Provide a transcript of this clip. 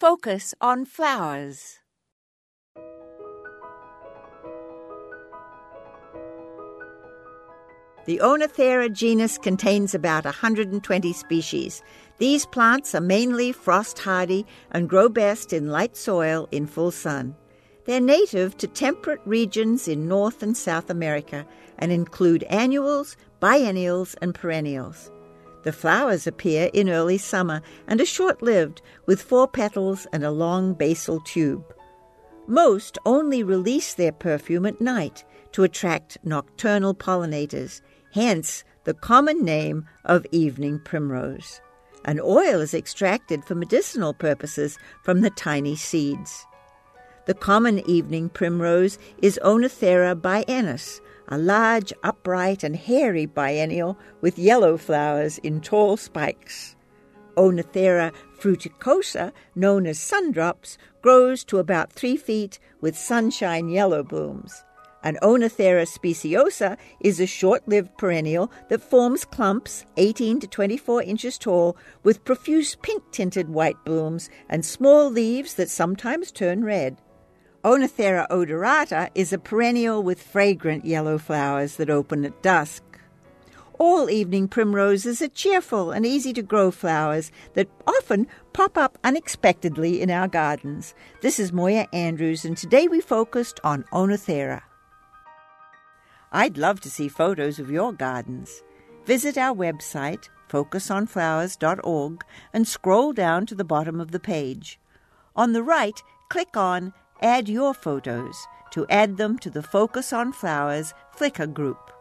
Focus on flowers. The Oenothera genus contains about 120 species. These plants are mainly frost-hardy and grow best in light soil in full sun. They're native to temperate regions in North and South America and include annuals, biennials, and perennials. The flowers appear in early summer and are short-lived, with 4 petals and a long basal tube. Most only release their perfume at night to attract nocturnal pollinators, hence the common name of evening primrose. An oil is extracted for medicinal purposes from the tiny seeds. The common evening primrose is Oenothera biennis, a large, upright, and hairy biennial with yellow flowers in tall spikes. Oenothera fruticosa, known as sundrops, grows to about 3 feet with sunshine yellow blooms. An Oenothera speciosa is a short-lived perennial that forms clumps 18 to 24 inches tall with profuse pink-tinted white blooms and small leaves that sometimes turn red. Oenothera odorata is a perennial with fragrant yellow flowers that open at dusk. All evening primroses are cheerful and easy-to-grow flowers that often pop up unexpectedly in our gardens. This is Moya Andrews, and today we focused on Oenothera. I'd love to see photos of your gardens. Visit our website, focusonflowers.org, and scroll down to the bottom of the page. On the right, click on Add Your Photos to add them to the Focus on Flowers Flickr group.